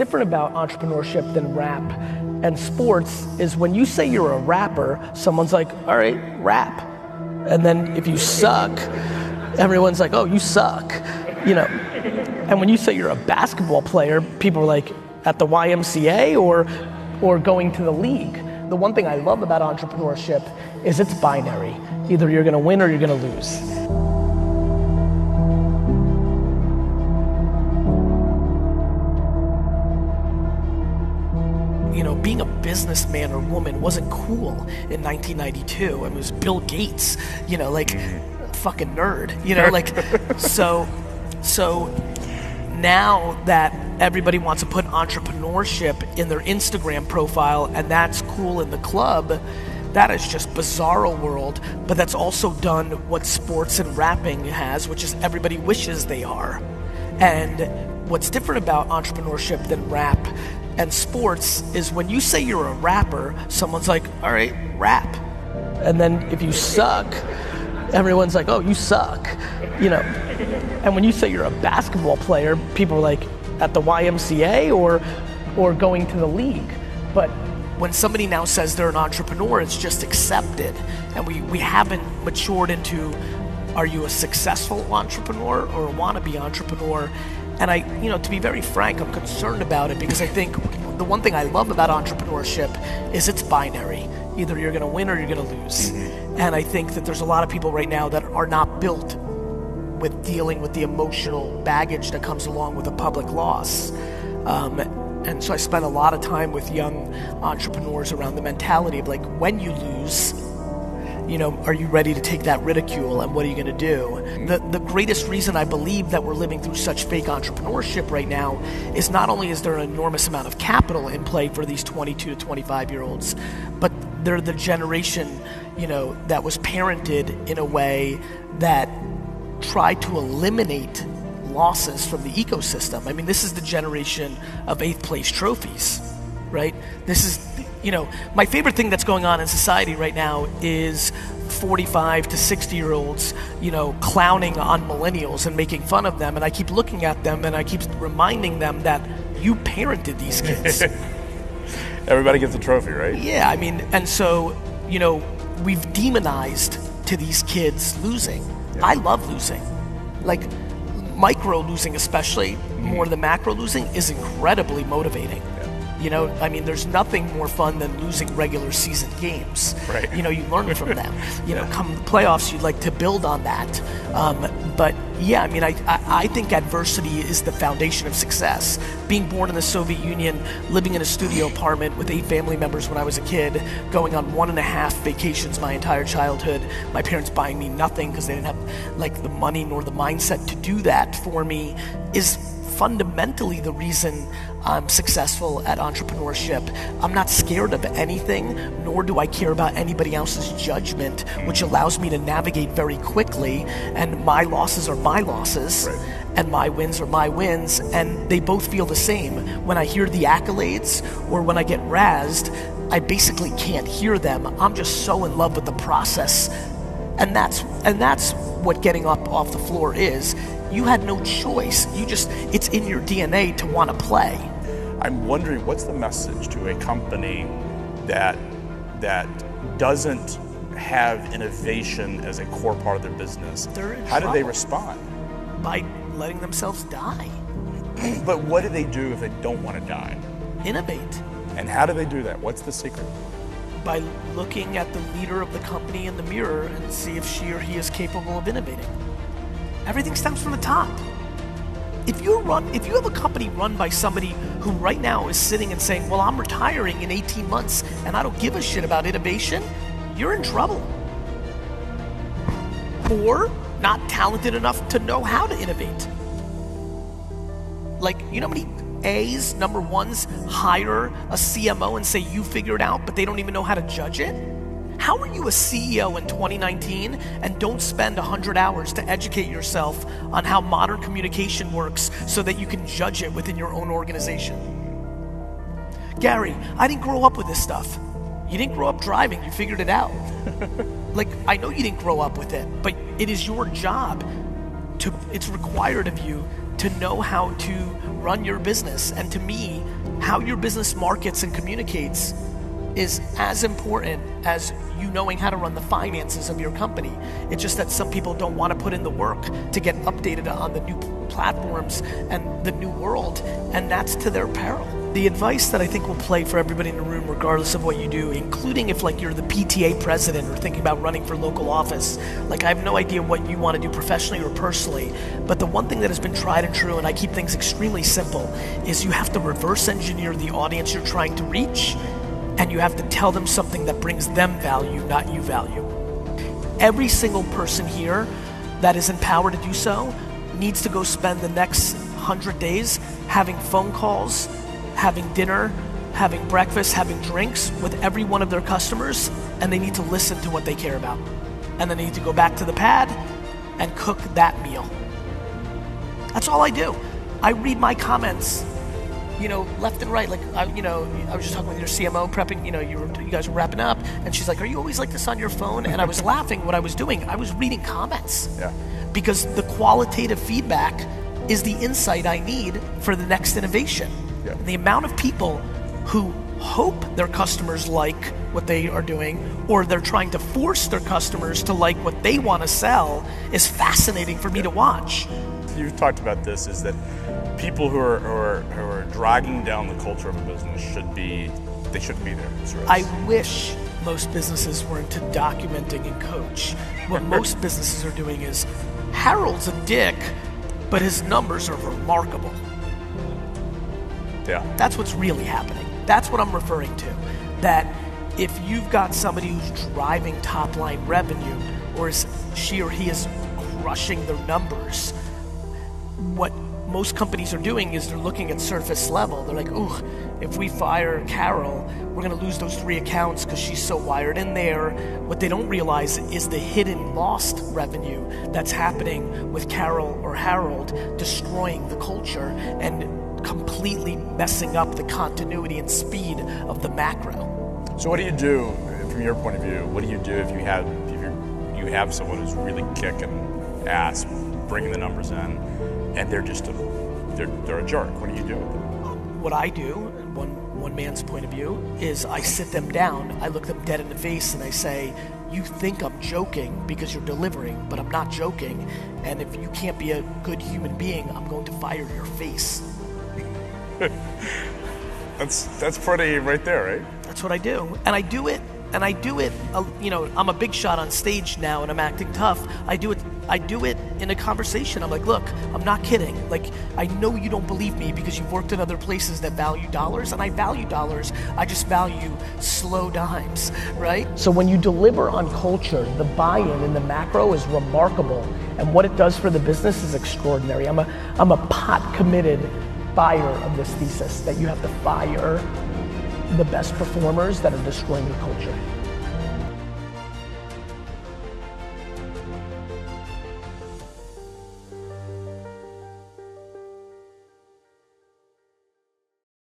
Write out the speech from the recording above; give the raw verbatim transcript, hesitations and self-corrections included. different about entrepreneurship than rap and sports is when you say you're a rapper, someone's like, all right, rap. And then if you suck, everyone's like, oh, you suck, you know. And when you say you're a basketball player, people are like, at the Y M C A or or going to the league. The one thing I love about entrepreneurship is it's binary. Either you're gonna win or you're gonna lose. You know, being a businessman or woman wasn't cool in nineteen ninety-two. I mean, it was Bill Gates, you know, like fucking nerd, you know, like so so now that everybody wants to put entrepreneurship in their Instagram profile and that's cool in the club, that is just bizarro world, but that's also done what sports and rapping has, which is everybody wishes they are. And what's different about entrepreneurship than rap and sports is when you say you're a rapper, someone's like, all right, rap. And then if you suck, everyone's like, oh, you suck, you know. And when you say you're a basketball player, people are like, at the Y M C A or or going to the league. But when somebody now says they're an entrepreneur, it's just accepted. And we, we haven't matured into, are you a successful entrepreneur or a wannabe entrepreneur? And I, you know, to be very frank, I'm concerned about it because I think the one thing I love about entrepreneurship is it's binary. Either you're gonna win or you're gonna lose. And I think that there's a lot of people right now that are not built with dealing with the emotional baggage that comes along with a public loss. Um, and so I spend a lot of time with young entrepreneurs around the mentality of like, when you lose, you know, are you ready to take that ridicule and what are you gonna do? The, the greatest reason I believe that we're living through such fake entrepreneurship right now is not only is there an enormous amount of capital in play for these twenty-two to twenty-five year olds, but they're the generation, you know, that was parented in a way that tried to eliminate losses from the ecosystem. I mean, this is the generation of eighth place trophies, right? This is, you know, my favorite thing that's going on in society right now is forty-five to sixty year olds, you know, clowning on millennials and making fun of them. And I keep looking at them and I keep reminding them that you parented these kids. Everybody gets a trophy, right? Yeah, I mean, and so, you know, we've demonized to these kids losing. Yeah. I love losing. Like, micro losing especially, more than macro losing, is incredibly motivating. Yeah. You know, I mean, there's nothing more fun than losing regular season games. Right. You know, you learn from them. You yeah. know, come the playoffs, you'd like to build on that. Um, but yeah, I mean, I, I, I think adversity is the foundation of success. Being born in the Soviet Union, living in a studio apartment with eight family members when I was a kid, going on one and a half vacations my entire childhood, my parents buying me nothing because they didn't have like the money nor the mindset to do that for me, is fundamentally the reason I'm successful at entrepreneurship. I'm not scared of anything, nor do I care about anybody else's judgment, which allows me to navigate very quickly, and my losses are my losses, right, and my wins are my wins, and they both feel the same. When I hear the accolades or when I get razzed, I basically can't hear them. I'm just so in love with the process, and that's and that's what getting up off the floor is. You had no choice. You just, it's in your D N A to want to play. I'm wondering, what's the message to a company that that doesn't have innovation as a core part of their business? How do they respond? By letting themselves die. But what do they do if they don't want to die? Innovate. And how do they do that? What's the secret? By looking at the leader of the company in the mirror and see if she or he is capable of innovating. Everything stems from the top. If you run, if you have a company run by somebody who right now is sitting and saying, well, I'm retiring in eighteen months and I don't give a shit about innovation, you're in trouble. Or not talented enough to know how to innovate. Like, you know how many A's, number ones, hire a C M O and say you figure it out, but they don't even know how to judge it? How are you a C E O in twenty nineteen and don't spend one hundred hours to educate yourself on how modern communication works so that you can judge it within your own organization? Gary, I didn't grow up with this stuff. You didn't grow up driving, you figured it out. Like, I know you didn't grow up with it, but it is your job to, it's required of you to know how to run your business. And to me, how your business markets and communicates is as important as you knowing how to run the finances of your company. It's just that some people don't want to put in the work to get updated on the new platforms and the new world, and that's to their peril. The advice that I think will play for everybody in the room, regardless of what you do, including if like you're the P T A president or thinking about running for local office, like I have no idea what you want to do professionally or personally, but the one thing that has been tried and true, and I keep things extremely simple, is you have to reverse engineer the audience you're trying to reach, and you have to tell them something that brings them value, not you value. Every single person here that is empowered to do so needs to go spend the next hundred days having phone calls, having dinner, having breakfast, having drinks with every one of their customers, and they need to listen to what they care about. And then they need to go back to the pad and cook that meal. That's all I do. I read my comments, you know, left and right. Like, I, you know, I was just talking with your C M O prepping, you know, you, were, you guys were wrapping up, and she's like, are you always like this on your phone? And I was laughing what I was doing. I was reading comments. Yeah. Because the qualitative feedback is the insight I need for the next innovation. Yeah. The amount of people who hope their customers like what they are doing, or they're trying to force their customers to like what they want to sell, is fascinating for me yeah. to watch. You've talked about this, is that people who are, who are who are dragging down the culture of a business should be, they shouldn't be there. I wish most businesses were into documenting and coach. What most businesses are doing is, Harold's a dick, but his numbers are remarkable. Yeah. That's what's really happening. That's what I'm referring to. That if you've got somebody who's driving top line revenue, or is she or he is crushing their numbers, what most companies are doing is they're looking at surface level. They're like, ooh, if we fire Carol, we're gonna lose those three accounts because she's so wired in there. What they don't realize is the hidden lost revenue that's happening with Carol or Harold destroying the culture and completely messing up the continuity and speed of the macro. So what do you do, from your point of view, what do you do if you have if you you have someone who's really kicking ass, bringing the numbers in, and they're just a, they're they're a jerk? What do you do with them? What I do, one one man's point of view, is I sit them down, I look them dead in the face, and I say, you think I'm joking because you're delivering, but I'm not joking, and if you can't be a good human being, I'm going to fire your face. That's that's pretty right there, right? That's what I do, and I do it, and I do it. Uh, you know, I'm a big shot on stage now, and I'm acting tough. I do it. I do it in a conversation. I'm like, look, I'm not kidding. Like, I know you don't believe me because you've worked in other places that value dollars, and I value dollars. I just value slow dimes, right? So when you deliver on culture, the buy-in in the macro is remarkable, and what it does for the business is extraordinary. I'm a I'm a pot committed buyer of this thesis that you have to fire the best performers that are destroying your culture.